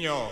Niño.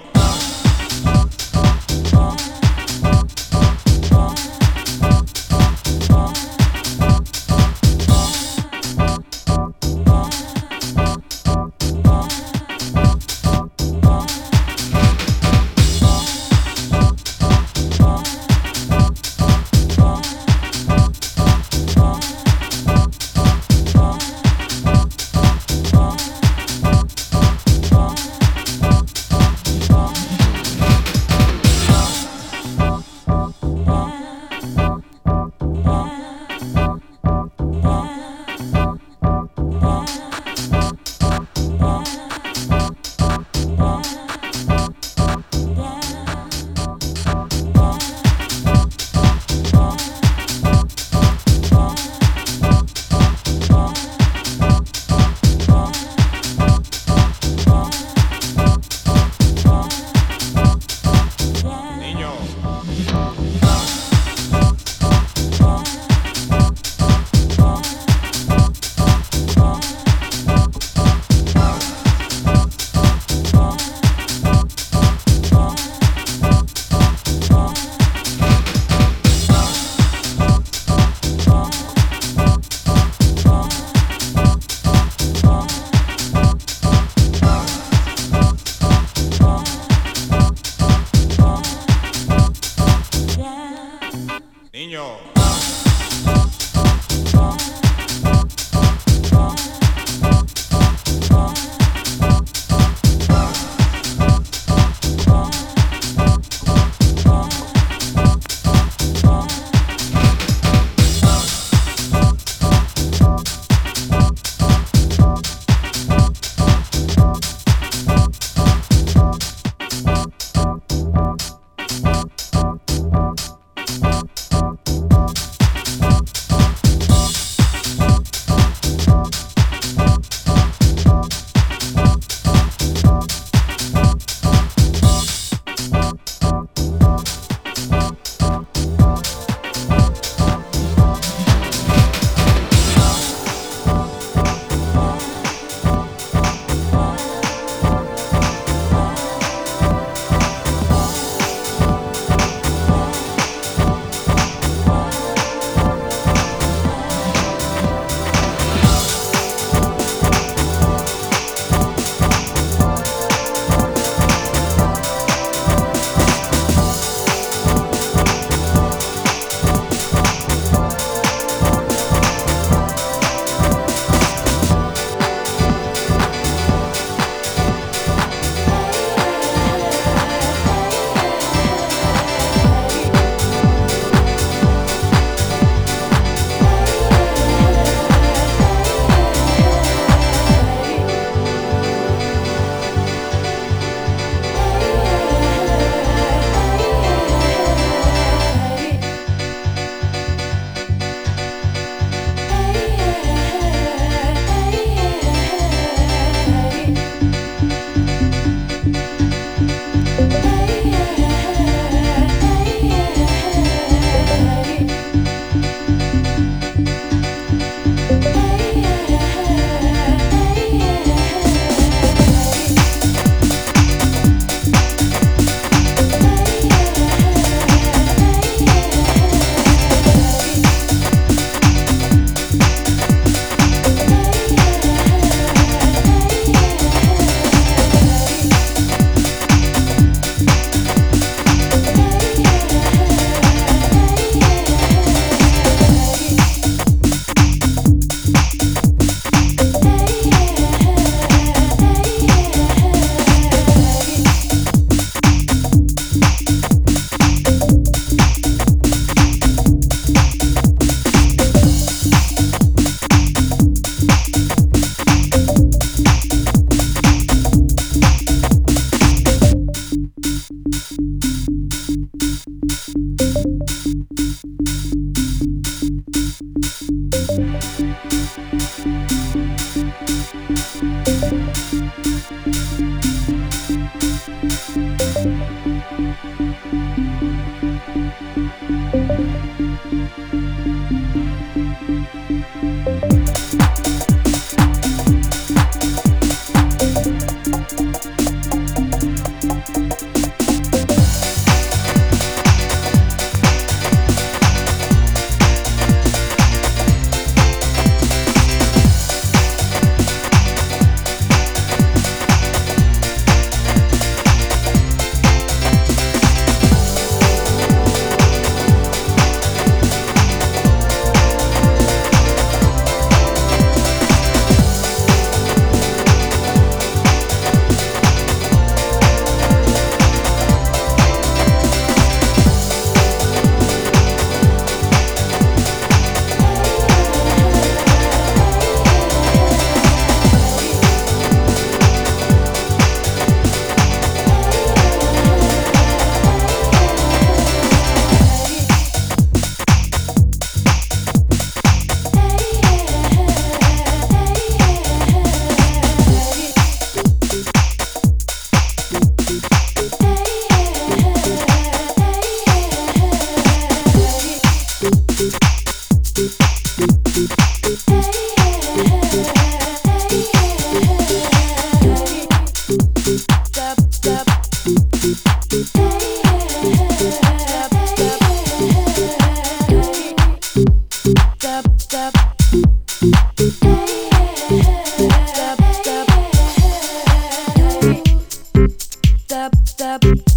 tap, you tap,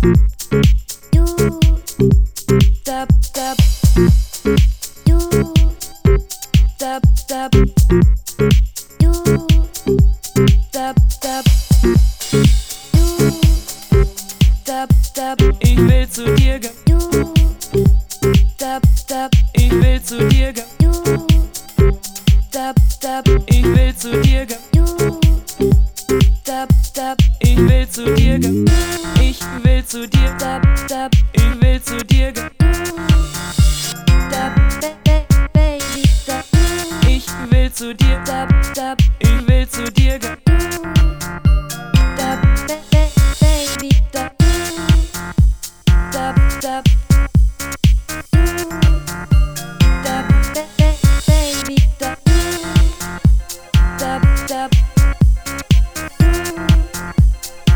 tap, you tap, tap, you tap, tap, you tap, tap, ich will zu dir gehen, you tap, tap, ich will zu dir gehen, you tap, tap, ich will zu dir gehen, you tap, tap, ich will zu dir gehen. Ich will zu dir, tap, tap, ich will zu dir gehen. Tap, baby, tap, ich will zu dir, tap, tap, ich will zu dir gehen. Tap, baby, tap, tap, tap, tap, baby, tap, tap, tap, tap, baby, tap, tap, tap, tap, baby,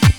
tap.